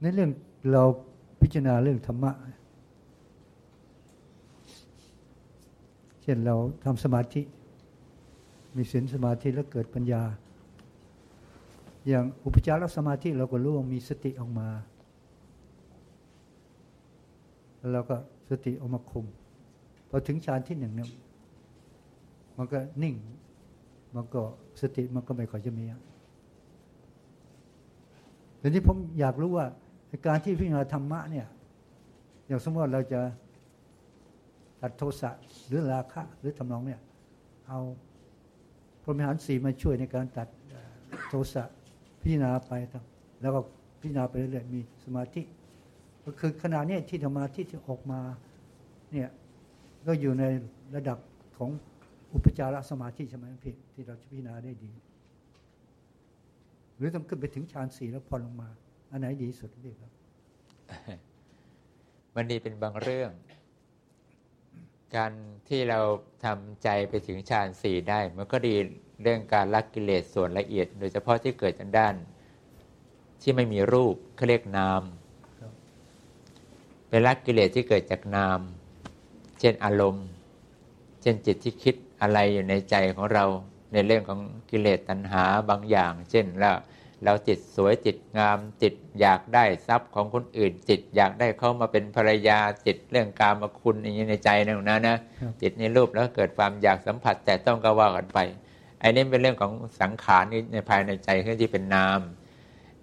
ในเรื่องเราพิจารณาเรื่องธรรมะเช่นเราทำสมาธิมีศีลสมาธิแล้วเกิดปัญญาอย่างอุปจารสมาธิเราก็รู้ว่ามีสติออกมาแล้วเราก็สติออกมาคุมพอถึงฌานที่หนึ่งเนี่ยมันก็นิ่งมันก็สติมันก็ไม่ค่อยจะมีแต่นี้ผมอยากรู้ว่าการที่พิจารณาธรรมะเนี่ยอย่างสมมติเราจะตัดโทสะหรือราคะหรือทำนองเนี่ยเอาพรหมวิหาร4มาช่วยในการตัดโทสะพิจารณาไปแล้วก็พิจารณาไปเรื่อยๆมีสมาธิก็คือขณะนี้ที่ธรรมะที่ออกมาเนี่ยก็อยู่ในระดับของอุปจารสมาธิใช่ไหมพี่ที่เราพิจารณาได้ดีหรือต้องขึ้นไปถึงฌาน4แล้วพอลงมาอันไหนดีสุดพี่ครับมันดีเป็นบางเรื่องการที่เราทำใจไปถึงฌาน4ได้มันก็ดีเรื่องการละกิเลสส่วนละเอียดโดยเฉพาะที่เกิดจากด้านที่ไม่มีรูปเขาเรียกนามเป็นละกิเลสที่เกิดจากนามเช่นอารมณ์เช่นจิตที่คิดอะไรอยู่ในใจของเราในเรื่องของกิเลสตัณหาบางอย่างเช่นเราจิตสวยจิตงามจิตอยากได้ทรัพย์ของคนอื่นจิตอยากได้เข้ามาเป็นภรรยาจิตเรื่องกามคุณอย่างนี้ในใจนั่นนะจิตในรูปแล้วเกิดความอยากสัมผัสแต่ต้องก็ว่ากันไปไอ้นี่เป็นเรื่องของสังขารในภายในใจที่เป็นนาม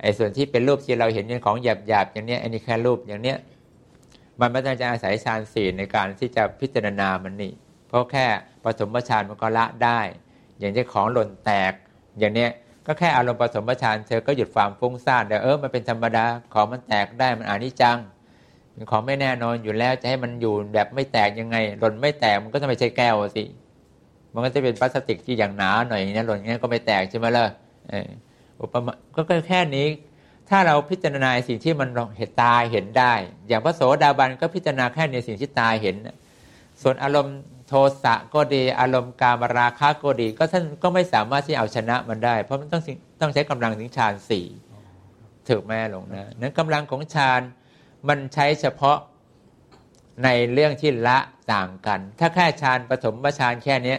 ไอ้ส่วนที่เป็นรูปที่เราเห็นเป็นของหยาบๆอย่างนี้ไอ้นี่แค่รูปอย่างเนี้ยมันไม่ต้องจะอาศัยฌานสี่ในการที่จะพิจารณามันนี่เพราะแค่ปฐมฌานมันก็ละได้อย่างที่ของหล่นแตกอย่างเนี้ยก็แค่อารมณ์ปฐมฌานเธอก็หยุดความฟุ้งซ่านแต่มันเป็นธรรมดาของมันแตกได้มันอนิจจังเป็นของไม่แน่นอนอยู่แล้วจะให้มันอยู่แบบไม่แตกยังไงหล่นไม่แตกมันก็จะไม่ใช่แก้วสิมันก็จะเป็นพลาสติกที่อย่างหนาหน่อยอย่างนี้หล่นอย่างนี้ก็ไม่แตกใช่ไหมล่ะอุปมาก็แค่นี้ถ้าเราพิจารณาสิ่งที่มันเห็นตาเห็นได้อย่างพระโสดาบันก็พิจารณาแค่ในสิ่งที่ตาเห็นส่วนอารมณ์โทสะก็ดีอารมณ์กามราคะก็ดีก็ท่านก็ไม่สามารถที่เอาชนะมันได้เพราะมันต้องใช้กำลังถึงฌานสี่ถูกแม่ลงนะนั้นกำลังของฌานมันใช้เฉพาะในเรื่องที่ละต่างกันถ้าแค่ฌานปฐมฌานแค่นี้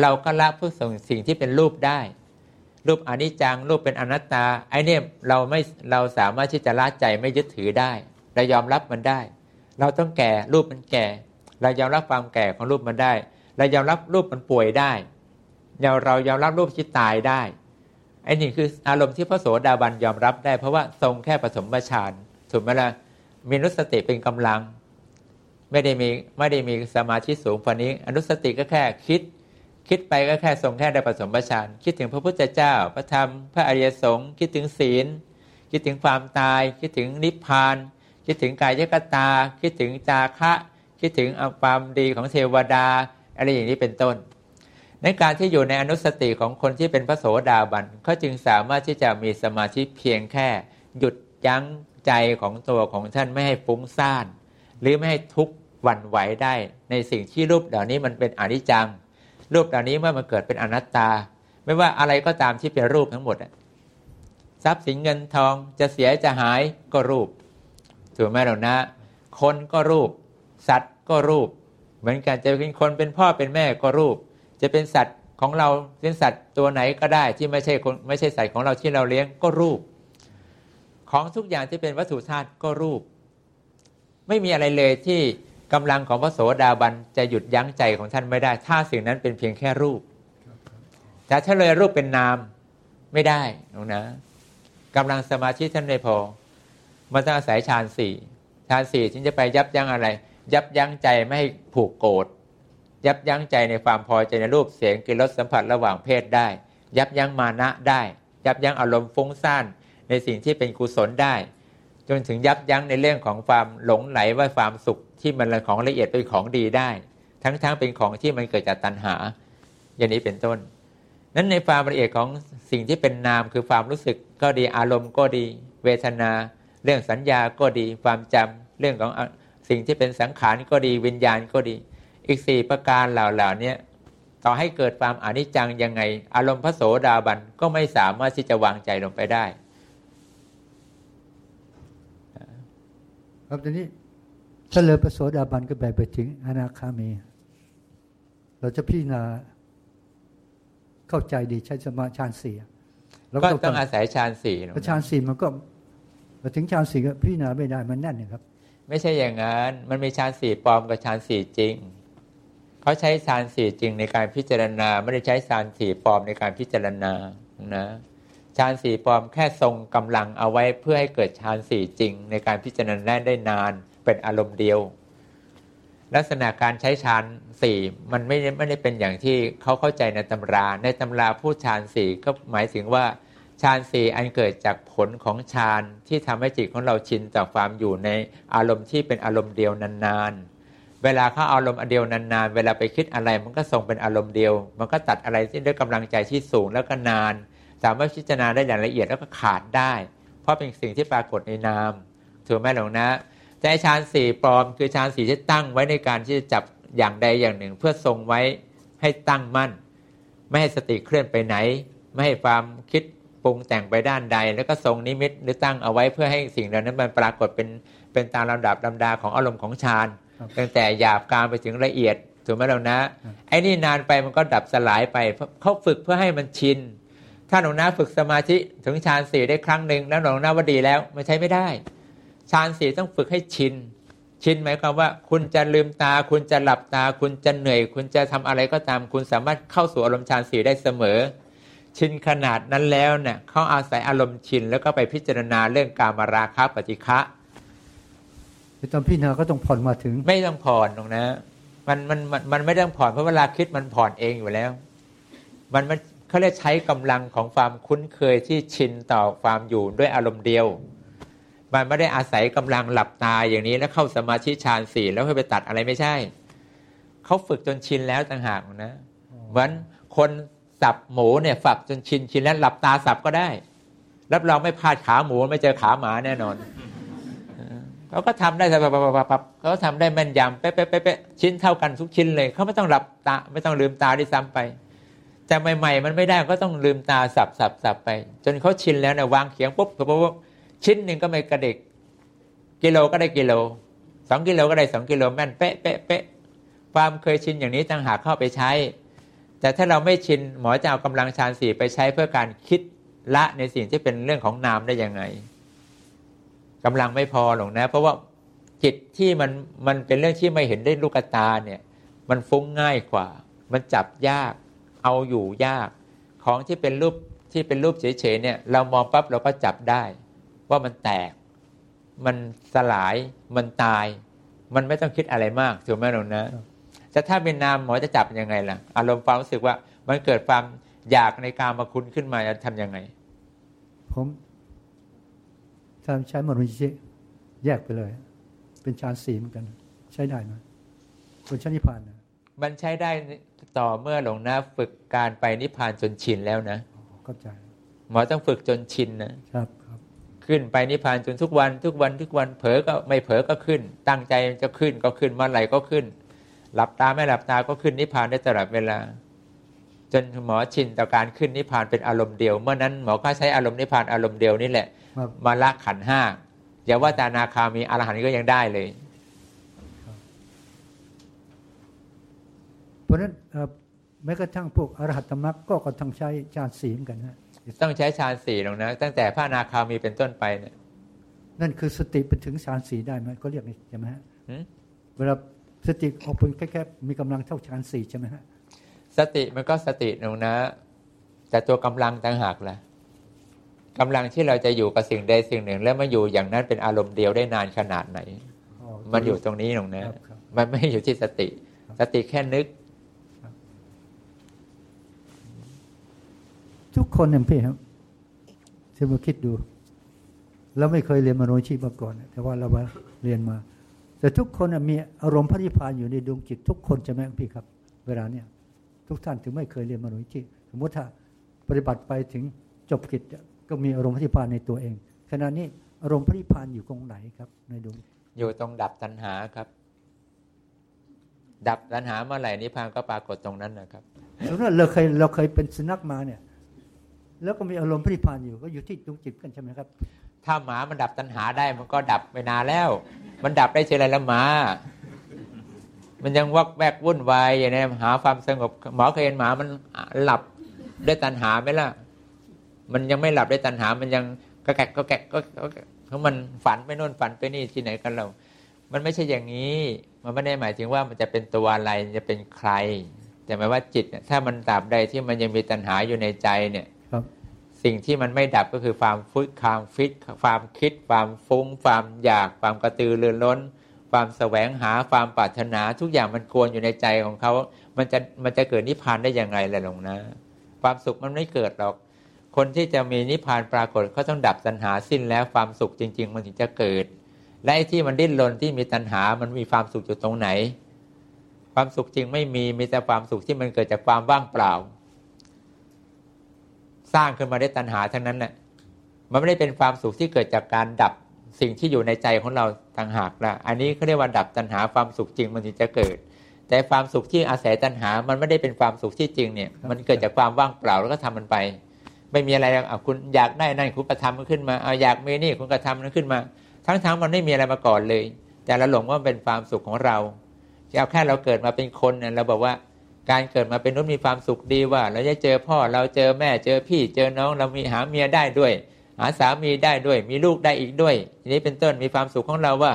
เราก็ละพวกสิ่งที่เป็นรูปได้รูปอนิจจังรูปเป็นอนัตตาไอ้เนี่ยเราสามารถที่จะละใจไม่ยึดถือได้เรายอมรับมันได้เราต้องแก่รูปมันแก่เรายอมรับความแก่ของรูปมันได้เรายอมรับรูปมันป่วยได้เรายอมรับรูปที่ตายได้ไอ้นี่คืออารมณ์ที่พระโสดาบันยอมรับได้เพราะว่าทรงแค่ปฐมฌานถูกมั้ยล่ะมีอนุสติเป็นกำลังไม่ได้มีสมาธิสูงกว่านี้อนุสติก็แค่คิดไปก็แค่ทรงแค่ได้ปฐมฌานคิดถึงพระพุทธเจ้าพระธรรมพระอริยสงฆ์คิดถึงศีลคิดถึงความตายคิดถึงนิพพานคิดถึงกายกตาคิดถึงจาคะคิดถึงความดีของเทวดาอะไรอย่างนี้เป็นต้นในการที่อยู่ในอนุสติของคนที่เป็นพระโสดาบันเขาจึงสามารถที่จะมีสมาธิเพียงแค่หยุดยั้งใจของตัวของท่านไม่ให้ฟุ้งซ่านหรือไม่ให้ทุกข์หวั่นไหวได้ในสิ่งที่รูปเหล่านี้มันเป็นอนิจจังรูปเหล่านี้เมื่อมันเกิดเป็นอนัตตาไม่ว่าอะไรก็ตามที่เป็นรูปทั้งหมดทรัพย์สินเงินทองจะเสียจะหายก็รูปถูกไหมหรอนะคนก็รูปสัตว์ก็รูปเหมือนกันจะเป็นคนเป็นพ่อเป็นแม่ก็รูปจะเป็นสัตว์ของเราเป็นสัตว์ตัวไหนก็ได้ที่ไม่ใช่คนไม่ใช่สัตว์ของเราที่เราเลี้ยงก็รูปของทุกอย่างที่เป็นวัตถุธาตุก็รูปไม่มีอะไรเลยที่กำลังของพระโสดาบันจะหยุดยั้งใจของท่านไม่ได้ถ้าสิ่งนั้นเป็นเพียงแค่รูปแต่ถ้าเลยรูปเป็นนามไม่ได้หรอกนะกำลังสมาธิท่านไม่พอมันต้องอาศัยฌานสี่ถึงจะไปยับยั้งอะไรยับยั้งใจไม่ให้ผูกโกรธยับยั้งใจในความพอใจในรูปเสียงกลิ่นรสสัมผัสระหว่างเพศได้ยับยั้งมานะได้ยับยั้งอารมณ์ฟุ้งซ่านในสิ่งที่เป็นกุศลได้จนถึงยับยั้งในเรื่องของความหลงไหลว่าความสุขที่มันเป็นของละเอียดเป็นของดีได้ทั้งเป็นของที่มันเกิดจากตัณหาอย่างนี้เป็นต้นนั้นในความละเอียดของสิ่งที่เป็นนามคือความรู้สึกก็ดีอารมณ์ก็ดีเวทนาเรื่องสัญญาก็ดีความจำเรื่องของสิ่งที่เป็นสังขารก็ดีวิญญาณก็ดีอีก4ประการเหล่านี้ต่อให้เกิดความอนิจจังยังไงอารมณ์พระโสดาบันก็ไม่สามารถที่จะวางใจลงไปได้ ครับทีนี้เจริญพระโสดาบันก็แบบไปถึงอนาคามีเราจะพิจารณาเข้าใจดีใช้สมาฌานสี่แล้วก็ต้องอาศัยฌานสี่เพราะฌานสี่มันก็มาถึงฌานสี่ก็พิจารณาไม่ได้มันแน่นนะครับไม่ใช่อย่างนั้นมันมีฌานสี่ปลอมกับฌานสี่จริงเขาใช้ฌานสี่จริงในการพิจารณาไม่ได้ใช้ฌานสี่ปลอมในการพิจารณานะฌานสี่ปลอมแค่ทรงกำลังเอาไว้เพื่อให้เกิดฌานสี่จริงในการพิจารณาได้นานเป็นอารมณ์เดียวลักษณะการใช้ฌานสี่มันไม่ได้เป็นอย่างที่เขาเข้าใจในตำราในตำราพูดฌานสี่ก็หมายถึงว่าฌานสี่อันเกิดจากผลของฌานที่ทำให้จิตของเราชินต่อความอยู่ในอารมณ์ที่เป็นอารมณ์เดียวนานๆเวลาเขาอารมณ์เดียวนานๆเวลาไปคิดอะไรมันก็ทรงเป็นอารมณ์เดียวมันก็ตัดอะไรที่ด้วยกำลังใจที่สูงแล้วก็นานสามารถพิจารณาได้อย่างละเอียดแล้วก็ขาดได้เพราะเป็นสิ่งที่ปรากฏในนามถูกไหมหลวงนะแต่ฌานสี่ปลอมคือฌานสี่ที่ตั้งไว้ในการที่จะจับอย่างใดอย่างหนึ่งเพื่อทรงไว้ให้ตั้งมั่นไม่ให้สติเคลื่อนไปไหนไม่ให้ความคิดปรุงแต่งไปด้านใดแล้วก็ทรงนิมิตหรือตั้งเอาไว้เพื่อให้สิ่งเหล่านั้นมันปรากฏเป็นตามลำดับลำดาของอารมณ์ของฌานตั้งแต่หยาบกลางไปถึงละเอียดถูกไหมหลวงนะไอ้นี่นานไปมันก็ดับสลายไปเขาฝึกเพื่อให้มันชินถ้าหลวงนะฝึกสมาธิถึงฌานสี่ได้ครั้งหนึ่งแล้วหลวงนะว่าดีแล้วมันใช้ไม่ได้ฌานสี่ต้องฝึกให้ชินหมายความว่าคุณจะลืมตาคุณจะหลับตาคุณจะเหนื่อยคุณจะทำอะไรก็ตามคุณสามารถเข้าสู่อารมณ์ฌานสี่ได้เสมอชินขนาดนั้นแล้วเนี่ยเขาอาศัยอารมณ์ชินแล้วก็ไปพิจารณาเรื่องกามราคะปฏิฆะตอนพิจารณาก็ต้องผ่อนมาถึงไม่ต้องผ่อนตรงนะมันไม่ต้องผ่อนเพราะเวลาคิดมันผ่อนเองอยู่แล้วมันเขาเรียกใช้กำลังของความคุ้นเคยที่ชินต่อความอยู่ด้วยอารมณ์เดียวมันไม่ได้อาศัยกำลังหลับตาอย่างนี้แล้วเข้าสมาธิฌาน4แล้วค่อยไปตัดอะไรไม่ใช่เขาฝึกจนชินแล้วต่างหากนะเหมือนคนสับหมูเนี่ยฝักจนชินแล้วหลับตาสับก็ได้รับรองไม่พลาดขาหมูไม่เจอขาหมาแน่นอน เขาก็ทำได้สับเขาทำได้แม่นยำเป๊ะๆชิ้นเท่ากันทุกชิ้นเลยเขาไม่ต้องหลับตาไม่ต้องลืมตาด้วยซ้ำไปแต่ใหม่ๆมันไม่ได้ก็ต้องลืมตาสับไปจนเขาชินแล้วเนี่ยวางเขียงปุ๊บชิ้นหนึ่งก็ไม่กระดิกกิโลก็ได้กิโล2กิโลก็ได้2กิโลแม่นเป๊ะความเคยชินอย่างนี้ต่างหากเข้าไปใช้แต่ถ้าเราไม่ชินหมอจะเอากำลังฌานสี่ไปใช้เพื่อการคิดละในสิ่งที่เป็นเรื่องของนามได้ยังไงกำลังไม่พอหรอกนะเพราะว่าจิตที่มันเป็นเรื่องที่ไม่เห็นได้ลูกตาเนี่ยมันฟุ้งง่ายกว่ามันจับยากเอาอยู่ยากของที่เป็นรูปเฉยๆเนี่ยเรามองปั๊บเราก็จับได้ว่ามันแตกมันสลายมันตายมันไม่ต้องคิดอะไรมากถูกไหมหนูนะแต่ถ้าเป็นนามหมอจะจับยังไงล่ะอารมณ์ความรู้สึกว่ามันเกิดความอยากในกามคุณขึ้นมาจะทำยังไงผมทำใช้มนุษย์แยกไปเลยเป็นฌานสี่เหมือนกันใช้ได้ไหมเป็นฌานนิพพานนะมันใช้ได้ต่อเมื่อหลวงนะฝึกการไปนิพพานจนชินแล้วนะเข้าใจหมอต้องฝึกจนชินนะครับขึ้นไปนิพพานจนทุกวันเผลอก็ไม่เผลอก็ขึ้นตั้งใจจะขึ้นก็ขึ้นเมื่อไหร่ก็ขึ้นหลับตาไม่หลับตาก็ขึ้นนิพพานได้ตลอดเวลาจนหมอชินต่อการขึ้นนิพพานเป็นอารมณ์เดียวเมื่อนั้นหมอก็ใช้อารมณ์นิพพานอารมณ์เดียวนี่แหละมาละขันธ์ห้าอย่าว่าแต่อนาคามีอรหันต์ก็ยังได้เลยเพราะฉะนั้นแม้กระทั่งพวกอรหัตตมรรคก็ต้องใช้ฌานสี่เหมือนกันนะต้องใช้ฌานสี่หรอกนะตั้งแต่พระอนาคามีเป็นต้นไปเนี่ยนั่นคือสติไปถึงฌานสี่ได้ไหมก็เรียกใช่ไหมฮะเวลาสติออกเป็นแค่มีกำลังเท่าฌานสี่ใช่ไหมฮะสติมันก็สติหรอกนะแต่ตัวกำลังต่างหากล่ะกำลังที่เราจะอยู่กับสิ่งใดสิ่งหนึ่งแล้วมาอยู่อย่างนั้นเป็นอารมณ์เดียวได้นานขนาดไหนมันอยู่ตรงนี้หรอกนะมันไม่อยู่ที่สติแค่นึกทุกคนเนี่ยพี่ครับที่มาคิดดูเราไม่เคยเรียนมโนชีพมาก่อนแต่ว่าเราเรียนมาแต่ทุกคนมีอารมณ์พระนิพพานอยู่ในดวงจิตทุกคนใช่ไหมพี่ครับเวลาเนี่ยทุกท่านถึงไม่เคยเรียนมโนชีพสมมติถ้าปฏิบัติไปถึงจบกิจก็มีอารมณ์พระนิพพานในตัวเองขณะนี้อารมณ์พระนิพพานอยู่ตรงไหนครับในดวงอยู่ตรงดับตัณหาครับดับตัณหาเมื่อไหร่นิพพานก็ปรากฏตรงนั้นนะครับสมมติเราเคยเป็นสุนัขมาเนี่ยแล้วก็มีอารมณ์พระนิพพานอยู่ก็อยู่ที่ดวงจิตกันใช่ไหมครับถ้าหมามันดับตัณหาได้มันก็ดับไปนานแล้ว มันดับได้เฉยเลยละหมามันยังวักแวกวุ่นวายอย่างนี้หาความสงบหมอเคยเห็นหมามันหลับด้วยตัณหาไหมล่ะมันยังไม่หลับด้วยตัณหามันยังก็แกะก็แกะก็เพราะมันฝันไปโน่นฝันไปนี่ที่ไหนกันเรามันไม่ใช่อย่างนี้มันไม่ได้หมายถึงว่ามันจะเป็นตัวอะไรจะเป็นใครแต่หมายว่าจิตถ้ามันตราบใดที่มันยังมีตัณหาอยู่ในใจเนี่ยสิ่งที่มันไม่ดับก็คือความฟุ้งความฟิตความคิดความฟุ้งความอยากความกระตือรือร้นความแสวงหาความปรารถนาทุกอย่างมันกวนอยู่ในใจของเขามันจะเกิดนิพพานได้อย่างไรล่ะหลวงนะความสุขมันไม่เกิดหรอกคนที่จะมีนิพพานปรากฏเขาต้องดับตัณหาสิ้นแล้วความสุขจริงๆมันถึงจะเกิดและไอ้ที่มันดิ้นรนที่มีตัณหามันมีความสุขอยู่ตรงไหนความสุขจริงไม่มีมีแต่ความสุขที่มันเกิดจากความว่างเปล่าสร้างขึ้นมาได้ตัณหาทั้งนั้นน่ะมันไม่ได้เป็นความสุขที่เกิดจากการดับสิ่งที่อยู่ในใจของเราต่างหากล่ะอันนี้เขาเรียกว่าดับตัณหาความสุขจริงมันถึงจะเกิดแต่ความสุขที่อาศัยตัณหามันไม่ได้เป็นความสุขที่จริงเนี่ยมันเกิดจากความว่างเปล่าแล้วก็ทำมันไปไม่มีอะไรหรอกเอาคุณอยากได้นั่นคุณก็ทำมันขึ้นมาเอาอยากมีนี่คุณก็ทำมันขึ้นมาทั้งมันไม่มีอะไรมาก่อนเลยแต่เราหลงว่าเป็นความสุขของเราเอาแค่เราเกิดมาเป็นคนเนี่ยเราบอกว่าการเกิดมาเป็นมนุษย์มีความสุขดีว่าเราจะเจอพ่อเราเจอแม่เจอพี่เจอน้องเรามีหาเมียได้ด้วยหาสามีได้ด้วยมีลูกได้อีกด้วยนี้เป็นต้นมีความสุขของเราว่า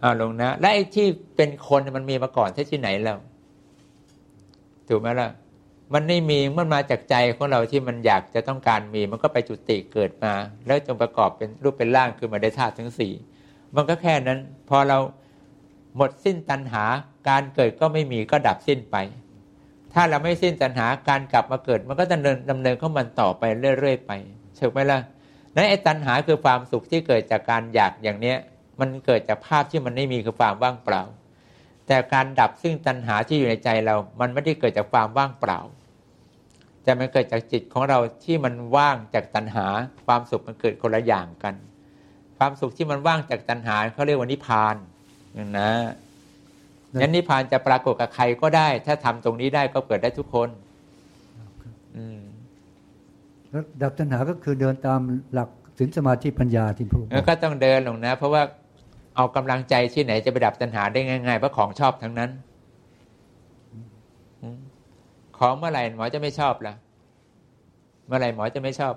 เอาลงนะและไอ้ที่เป็นคนมันมีมาก่อนที่ไหนแล้วถูกไหมล่ะมันไม่มีมันมาจากใจของเราที่มันอยากจะต้องการมีมันก็ไปจุติเกิดมาแล้วจงประกอบเป็นรูปเป็นร่างคือมาได้ธาตุทั้งสี่มันก็แค่นั้นพอเราหมดสิ้นตัณหาการเกิดก็ไม่มีก็ดับสิ้นไปถ้าเราไม่สิ้นตัณหาการกลับมาเกิดมันก็ดำเนินของมันต่อไปเรื่อยๆไปถูกไหมล่ะนั่นไอ้ตัณหาคือความสุขที่เกิดจากการอยากอย่างเนี้ยมันเกิดจากภาพที่มันไม่มีคือความว่างเปล่าแต่การดับซึ่งตัณหาที่อยู่ในใจเรามันไม่ได้เกิดจากความว่างเปล่าแต่มันเกิดจากจิตของเราที่มันว่างจากตัณหาความสุขมันเกิดคนละอย่างกันความสุขที่มันว่างจากตัณหาเขาเรียกว่านิพพานนะงั้นนิพพานจะปรากฏกับใครก็ได้ถ้าทำตรงนี้ได้ก็เกิดได้ทุกคนแล้วดับตัณหาก็คือเดินตามหลักศีลสมาธิปัญญาที่พูดก็ต้องเดินลงนะเพราะว่าเอากำลังใจที่ไหนจะไปดับตัณหาได้ง่ายๆเพราะของชอบทั้งนั้นของเมื่อไหร่หมอจะไม่ชอบล่ะเมื่อไหร่หมอจะไม่ชอบ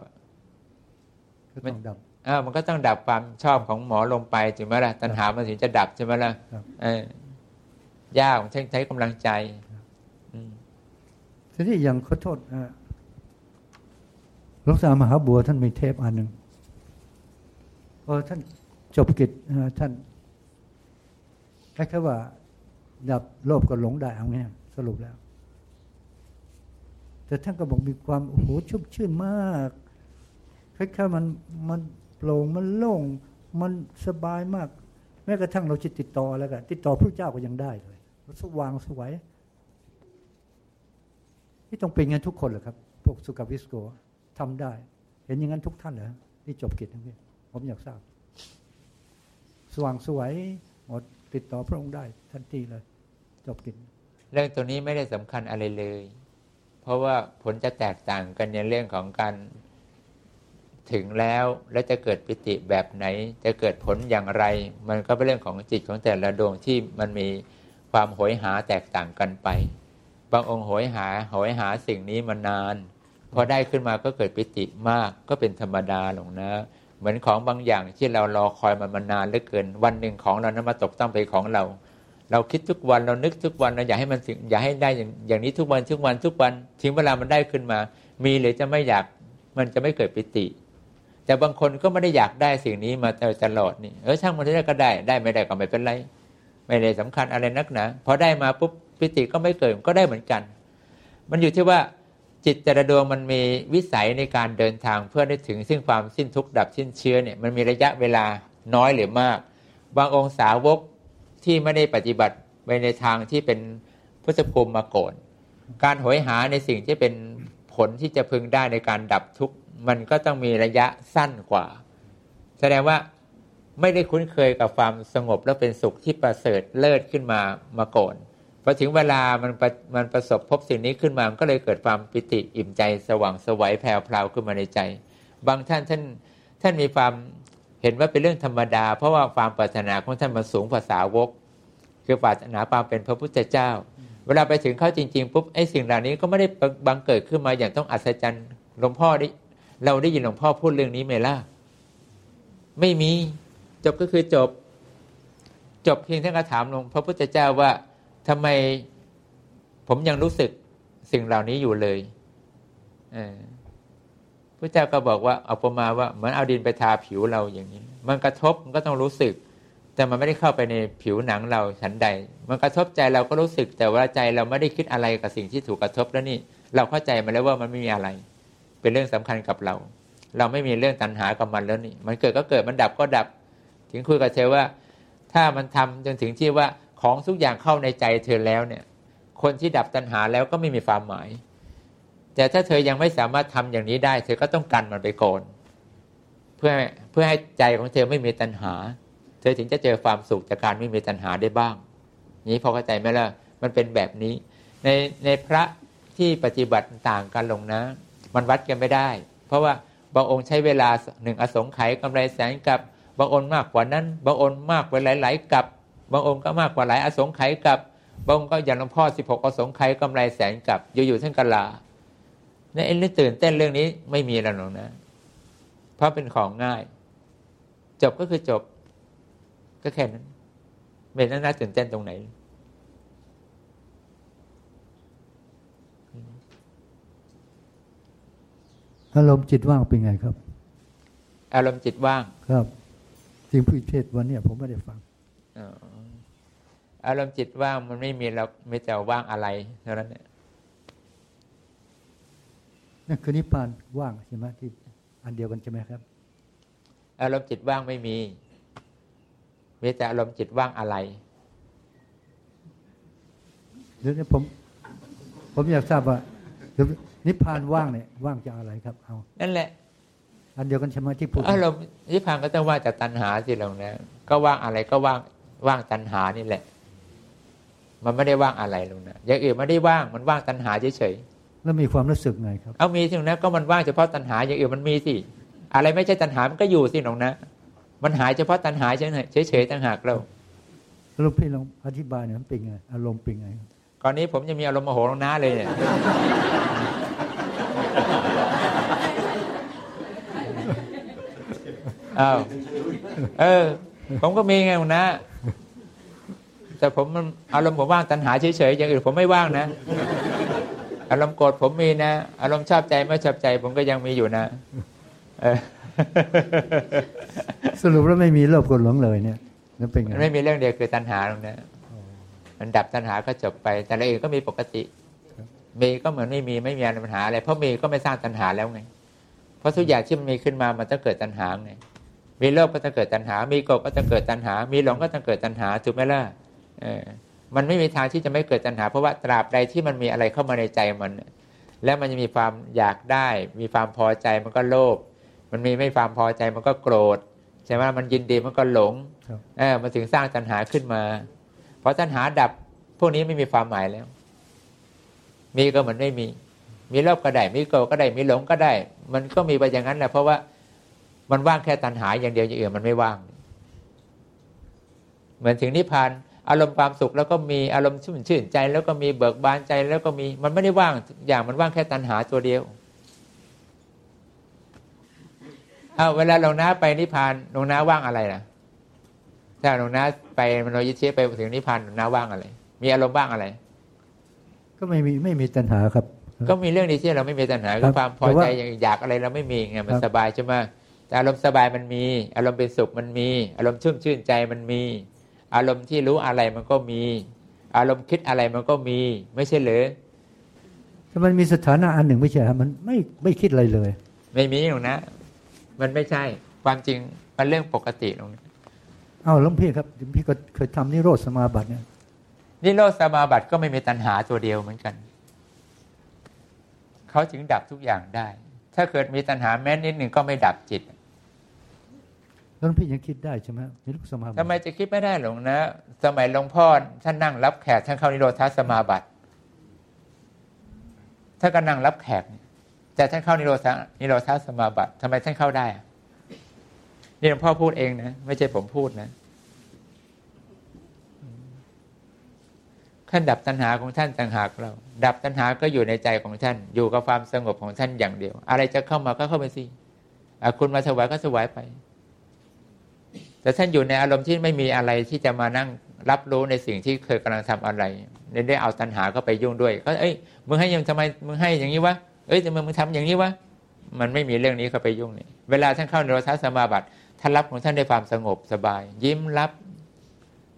ก็ต้องดับมันก็ต้องดับความชอบของหมอลงไปถึงเมื่อไรตัณหามันถึงจะดับใช่ไหมล่ะยากของใช้กำลังใจทีนี้อย่างขอโทษหลวงตามหาบัวท่านมีเทปอันหนึ่งพอท่านจบกิจท่านแค่ว่าดับโลภก็หลงได้เอาไงสรุปแล้วแต่ท่านก็บอกมีความโอ้โหชุ่มชื่นมากแค่มันโปร่งมันโล่งมันสบายมากแม้กระทั่งเราจะติดต่อแล้วก็ติดต่อพระเจ้าก็ยังได้เลยสว่างสวยที่ต้องเป็นงั้นทุกคนเหรอครับพวกสุขวิสโกทำได้เห็นอย่างนั้นทุกท่านเหรอที่จบกิจทั้งนี้ผมอยากทราบสว่างสวยหมดติดต่อพระองค์ได้ทันทีเลยจบกิจเรื่องตัวนี้ไม่ได้สำคัญอะไรเลยเพราะว่าผลจะแตกต่างกันในเรื่องของการถึงแล้วจะเกิดปิติแบบไหนจะเกิดผลอย่างไรมันก็เป็นเรื่องของจิตของแต่ละดวงที่มันมีความโหยหาแตกต่างกันไปบางองค์โหยหาสิ่งนี้มานานพอได้ขึ้นมาก็เกิดปิติมากก็เป็นธรรมดาหรอกนะเหมือนของบางอย่างที่เรารอคอยมันมานานเหลือเกินวันหนึ่งของเรานั้นมาตกต้องเป็นของเราเราคิดทุกวันเรานึกทุกวันเราอยากให้มันอยากให้ได้อย่างนี้ทุกวันถึงเวลามันได้ขึ้นมามีหรือจะไม่อยากมันจะไม่เกิดปิติแต่บางคนก็ไม่ได้อยากได้สิ่งนี้มาตลอดนี่ช่างมันได้ก็ได้ไม่ได้ก็ไม่เป็นไรไม่ได้สำคัญอะไรนักหนาพอได้มาปุ๊บปิติก็ไม่เกิดก็ได้เหมือนกันมันอยู่ที่ว่าจิตแต่ละดวงมันมีวิสัยในการเดินทางเพื่อได้ถึงซึ่งความสิ้นทุกข์ดับสิ้นเชื้อเนี่ยมันมีระยะเวลาน้อยหรือมากบางองค์สาวกที่ไม่ได้ปฏิบัติไปในทางที่เป็นพุทธภูมิมาก่อนการโหยหาในสิ่งที่เป็นผลที่จะพึงได้ในการดับทุกข์มันก็ต้องมีระยะสั้นกว่าแสดงว่าไม่ได้คุ้นเคยกับความสงบและเป็นสุขที่ประเสริฐเลิศขึ้นมาก่อนพอถึงเวลามันประสบพบสิ่งนี้ขึ้นมามันก็เลยเกิดความปิติอิ่มใจสว่างไสวแผ่วพราวขึ้นมาในใจบางท่านมีความ เห็นว่าเป็นเรื่องธรรมดาเพราะว่าความปรารถนาของท่านมันสูงกว่าสาวกคือปรารถนาความเป็นพระพุทธเจ้าเวลาไปถึงเขาจริงๆปุ๊บไอ้สิ่งเหล่านี้ก็ไม่ได้บังเกิดขึ้นมาอย่างต้องอัศจรรย์หลวงพ่อได้เราได้ยินหลวงพ่อพูดเรื่องนี้ไหมล่ะไม่มีจบก็คือจบเพียงท่านก็ถามหลวงพระพุทธเจ้าว่าทำไมผมยังรู้สึกสิ่งเหล่านี้อยู่เลยพระเจ้าก็บอกว่าเอาประมาณว่าเหมือนเอาดินไปทาผิวเราอย่างนี้มันกระทบมันก็ต้องรู้สึกแต่มันไม่ได้เข้าไปในผิวหนังเราฉันใดมันกระทบใจเราก็รู้สึกแต่ว่าใจเราไม่ได้คิดอะไรกับสิ่งที่ถูกกระทบแล้วนี่เราเข้าใจมาแล้วว่ามันไม่มีอะไรเป็นเรื่องสำคัญกับเราไม่มีเรื่องตัณหากับมันแล้วนี่มันเกิดก็เกิดมันดับก็ดับถึงคุยกับเธอว่าถ้ามันทำจนถึงที่ว่าของทุกอย่างเข้าในใจเธอแล้วเนี่ยคนที่ดับตัณหาแล้วก็ไม่มีความหมายแต่ถ้าเธอยังไม่สามารถทำอย่างนี้ได้เธอก็ต้องกันมันไปก่อนเพื่อให้ใจของเธอไม่มีตัณหาเธอถึงจะเจอความสุขจากการไม่มีตัณหาได้บ้างนี้พอเข้าใจไหมล่ะมันเป็นแบบนี้ในพระที่ปฏิบัติต่างกันลงนะมันวัดกันไม่ได้เพราะว่าบางองค์ใช้เวลา1อสงไขยกำไรแสนกับบางองค์มากกว่านั้นบางองค์มากกว่าหลายๆกับบางองค์ก็มากกว่าหลายอสงไขยกับบางองค์ก็อย่างหลวงพ่อ16อสงไขยกำไรแสนกับอยู่ๆท่านกลาเนี่ยไอ้เรื่องตื่นเต้นเรื่องนี้ไม่มีแล้วหรอกนะเพราะเป็นของง่ายจบก็คือจบก็แค่นั้นไม่น่าตื่นเต้นตรงไหนอารมณ์จิตว่างเป็นไงครับอารมณ์จิตว่างครับสิ่งผู้เทศวันนี้ผมไม่ได้ฟังอารมณ์จิตว่างมันไม่มีเราไม่แต่ว่างอะไรเท่านั้นเนี่ยนั่นคือนิพพานว่างใช่ไหมที่อันเดียวกันใช่ไหมครับอารมณ์จิตว่างไม่มีมีแต่อารมณ์จิตว่างอะไรเดี๋ยวนี้ผมอยากทราบว่านิพพานว่างเนี่ยว่างจากอะไรครับเอานั่นแหละอันเดียวกันใช่ไหมที่พูดอารมณ์นิพพานก็ต้องว่างจากตัณหาสิเราเนี่ยก็ว่างอะไรก็ว่างตัณหานี่แหละมันไม่ได้ว่างอะไรลงนะอย่างอื่นไม่ได้ว่างมันว่างตัณหาเฉยๆแล้วมีความรู้สึกไงครับเอามีสินะก็มันว่างเฉพาะตัณหาอย่างอื่นมันมีสิอะไรไม่ใช่ตัณหามันก็อยู่สิหนองนะมันหายเฉพาะตัณหาเฉยๆต่างหากเรารูปพี่ลองอธิบายหน่อยมันเป็นไงอารมณ์เป็นไงก่อนนี้ผมจะมีอารมณ์โมโหน้าเลยเนี่ย อ้าวผมก็มีไงนะแต่ผมอารมณ์ผมว่างตัณหาเฉยๆอย่างอื่นผมไม่ว่างนะอารมณ์โกรธผมมีนะอารมณ์ชอบใจไม่ชอบใจผมก็ยังมีอยู่นะสรุปแล้วไม่มีโลภโกรธหลงเลยเนี่ยนั่นเป็นไงไม่มีเรื่องเดียวคือตัณหาตรงนี้มันดับตัณหาก็จบไปแต่ละเองก็มีปกติมีก็เหมือนไม่มีปัญหาอะไรเพราะมีก็ไม่สร้างตัณหาแล้วไงเพราะทุกอย่างที่มันมีขึ้นมามันต้องเกิดตัณหาไงมีโลภก็ต้องเกิดตัณหามีโกรธก็ต้องเกิดตัณหามีหลงก็ต้องเกิดตัณหาถูกไหมล่ะมันไม่มีทางที่จะไม่เกิดตัณหาเพราะว่าตราบใดที่มันมีอะไรเข้ามาในใจมันแล้วมันจะมีความอยากได้มีความพอใจมันก็โลภมันมีไม่ความพอใจมันก็โกรธใช่ไหมมันยินดีมันก็หลงมันถึงสร้างตัณหาขึ้นมาเพราะตัณหาดับพวกนี้ไม่มีความหมายแล้วมีก็เหมือนไม่มีมีโลภก็ได้มีโกรธก็ได้มีหลงก็ได้มันก็มีไปอย่างนั้นแหละเพราะว่ามันว่างแค่ตัณหาอย่างเดียวอย่างอื่นมันไม่ว่างเหมือนถึงนิพพานอารมณ์ความสุขแล้วก็มีอารมณ์ชื่นใจแล้วก็มีเบิกบานใจแล้วก็มีมันไม่ได้ว่างอย่างมันว่างแค่ตัณหาตัวเดียวเวลาหลวงน้าไปนิพพานหลวงน้าว่างอะไรล่ะถ้าหลวงน้าไปมโนยิทธิไปถึงนิพพานหลวงน้าว่างอะไรมีอารมณ์บ้างอะไรก็ไม่มีตัณหาครับก็มีเรื่องนี้ที่เราไม่มีตัณหาคือความพอใจอยากอะไรเราไม่มีไงมันสบายใช่ไหมแต่อารมณ์สบายมันมีอารมณ์เป็นสุขมันมีอารมณ์ชื่นใจมันมีอารมณ์ที่รู้อะไรมันก็มีอารมณ์คิดอะไรมันก็มีไม่ใช่เหรอถ้ามันมีสถานะอันหนึ่งไม่ใช่ครับมันไม่คิดอะไรเลยไม่มีหรอกนะมันไม่ใช่ความจริงมันเรื่องปกติตรงนี้หลวงพี่ครับพี่ก็เคยทำนิโรธสมาบัติเนี่ยนิโรธสมาบัติก็ไม่มีตัณหาตัวเดียวเหมือนกันเขาถึงดับทุกอย่างได้ถ้าเกิดมีตัณหาแม้นิดหนึ่งก็ไม่ดับจิตหลวงพี่ยังคิดได้ใช่ไหมนิโรธสมาบัติทำไมจะคิดไม่ได้หลวงนะสมัยหลวงพ่อท่านนั่งรับแขกท่านเข้านิโรธสมาบัติท่านก็นั่งรับแขกแต่ท่านเข้านิโรธสมาบัติทำไมท่านเข้าได้ นี่หลวงพ่อพูดเองนะไม่ใช่ผมพูดนะท่านดับตัณหาของท่านต่างหากเราดับตัณหาก็อยู่ในใจของท่านอยู่กับความสงบของท่านอย่างเดียวอะไรจะเข้ามาก็เข้าไปสิคุณมาถวายก็ถวายไปแต่ท่านอยู่ในอารมณ์ที่ไม่มีอะไรที่จะมานั่งรับรู้ในสิ่งที่เคยกำลังทำอะไรได้เอาตัณหาเข้าไปยุ่งด้วยก็เอ้ยมึงให้ยังทำไมมึงให้อย่างนี้วะเอ้ยทำไมมึงทำอย่างนี้วะมันไม่มีเรื่องนี้เข้าไปยุ่งนี่เวลาท่านเข้าในนิโรธสมาบัติท่านรับของท่านด้วยความสงบสบายยิ้มรับ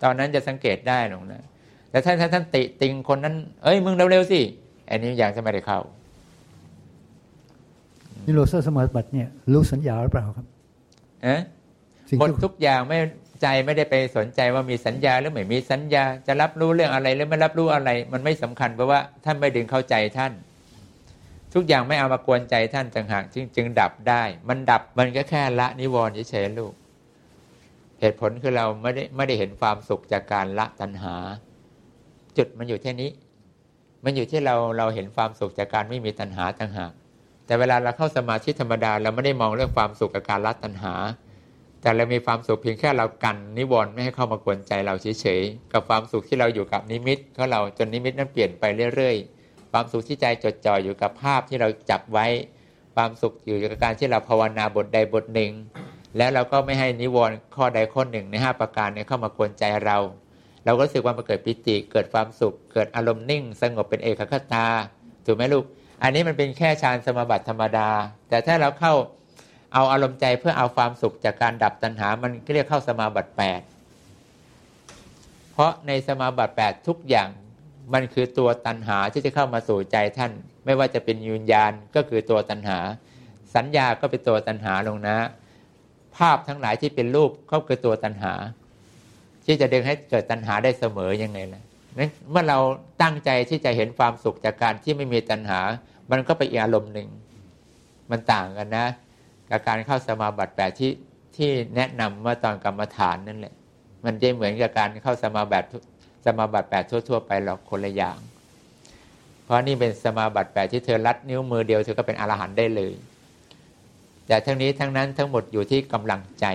ตอนนั้นจะสังเกตได้หรอกนะแต่ท่านติติงคนนั้นเอ้ยมึงเร็วๆสิอันนี้อย่างจะไม่ได้เข้านิโรธสมาบัติเนี่ยรู้สัญญาหรือเปล่าครับหมดทุกอย่างไม่ใจไม่ได้ไปสนใจว่ามีสัญญาหรือไม่มีสัญญาจะรับรู้เรื่องอะไรหรือไม่รับรู้อะไรมันไม่สำคัญเพราะว่าท่านไม่ดึงเข้าใจท่านทุกอย่างไม่เอามากวนใจท่านต่างหากจึงดับได้มันดับมันก็แค่ละนิวรณ์เฉยๆลูกเหตุผลคือเราไม่ได้เห็นความสุขจากการละตัณหาจุดมันอยู่ที่นี้มันอยู่ที่เราเห็นความสุขจากการไม่มีตัณหาต่างหากแต่เวลาเราเข้าสมาธิธรรมดาเราไม่ได้มองเรื่องความสุขจากการละตัณหาแต่เรามีความสุขเพียงแค่เรากันนิวรณ์ไม่ให้เข้ามากวนใจเราเฉยๆกับความสุขที่เราอยู่กับนิมิตของเราจนนิมิตนั้นเปลี่ยนไปเรื่อยๆความสุขที่ใจจดจ่ออยู่กับภาพที่เราจับไว้ความสุขอยู่กับการที่เราภาวนาบทใดบทหนึ่งแล้วเราก็ไม่ให้นิวรณ์ข้อใดข้อหนึ่งใน5ประการนี้เข้ามากวนใจเราก็รู้สึกว่ามันเกิดปิติเกิดความสุขเกิดอารมณ์นิ่งสงบเป็นเอกคตาถูกไหมลูกอันนี้มันเป็นแค่ฌานสมาบัติธรรมดาแต่ถ้าเราเข้าเอาอารมณ์ใจเพื่อเอาความสุขจากการดับตัณหามันเรียกเข้าสมาบัติ8เพราะในสมาบัติ8ทุกอย่างมันคือตัวตัณหาที่จะเข้ามาสู่ใจท่านไม่ว่าจะเป็นวิญญาณก็คือตัวตัณหาสัญญาก็เป็นตัวตัณหาลงนะภาพทั้งหลายที่เป็นรูปก็คือตัวตัณหาที่จะดึงให้เกิดตัณหาได้เสมอยังไงล่ะนั้นเมื่อเราตั้งใจที่จะเห็นความสุขจากการที่ไม่มีตัณหามันก็ไปอีกอารมณ์นึงมันต่างกันนะกับการเข้าสมาบัติ8ที่แนะนำเมื่อตอนกรรมฐานนั่นแหละมันจะเหมือนกับการเข้าสมาบัติ8ทั่วๆไปหรอกคนละอย่างเพราะนี่เป็นสมาบัติ8ที่เธอลัดนิ้วมือเดียวเธอก็เป็นอรหันต์ได้เลยแต่ทั้งนี้ทั้งนั้นทั้งหมดอยู่ที่กำลังใจ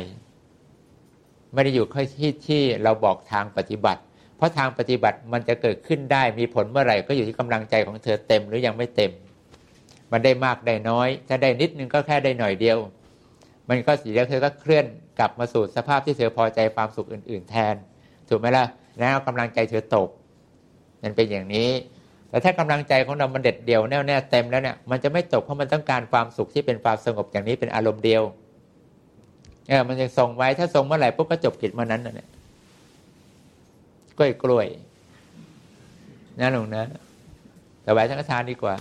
ไม่ได้อยู่แค่ที่เราบอกทางปฏิบัติเพราะทางปฏิบัติมันจะเกิดขึ้นได้มีผลเมื่อไหร่ก็อยู่ที่กำลังใจของเธอเต็มหรือยังไม่เต็มมันได้มากได้น้อยถ้าได้นิดนึงก็แค่ได้หน่อยเดียวมันก็เสียแล้วเธอก็เคลื่อนกลับมาสู่สภาพที่เธอพอใจความสุขอื่นๆแทนถูกไหมล่ะแล้วกำลังใจเธอตกนั่นเป็นอย่างนี้แต่ถ้ากำลังใจของเรามันเด็ดเดี่ยวแน่วแน่เต็มแล้วเนี่ยมันจะไม่ตกเพราะมันต้องการความสุขที่เป็นความสงบอย่างนี้เป็นอารมณ์เดียวมันจะส่งไว้ถ้าส่งเมื่อไหร่ปุ๊บก็จบกิจเมื่อนั้นน่ะกล้วยนะหลวงนะแต่ไว้สังฆทานดีกว่า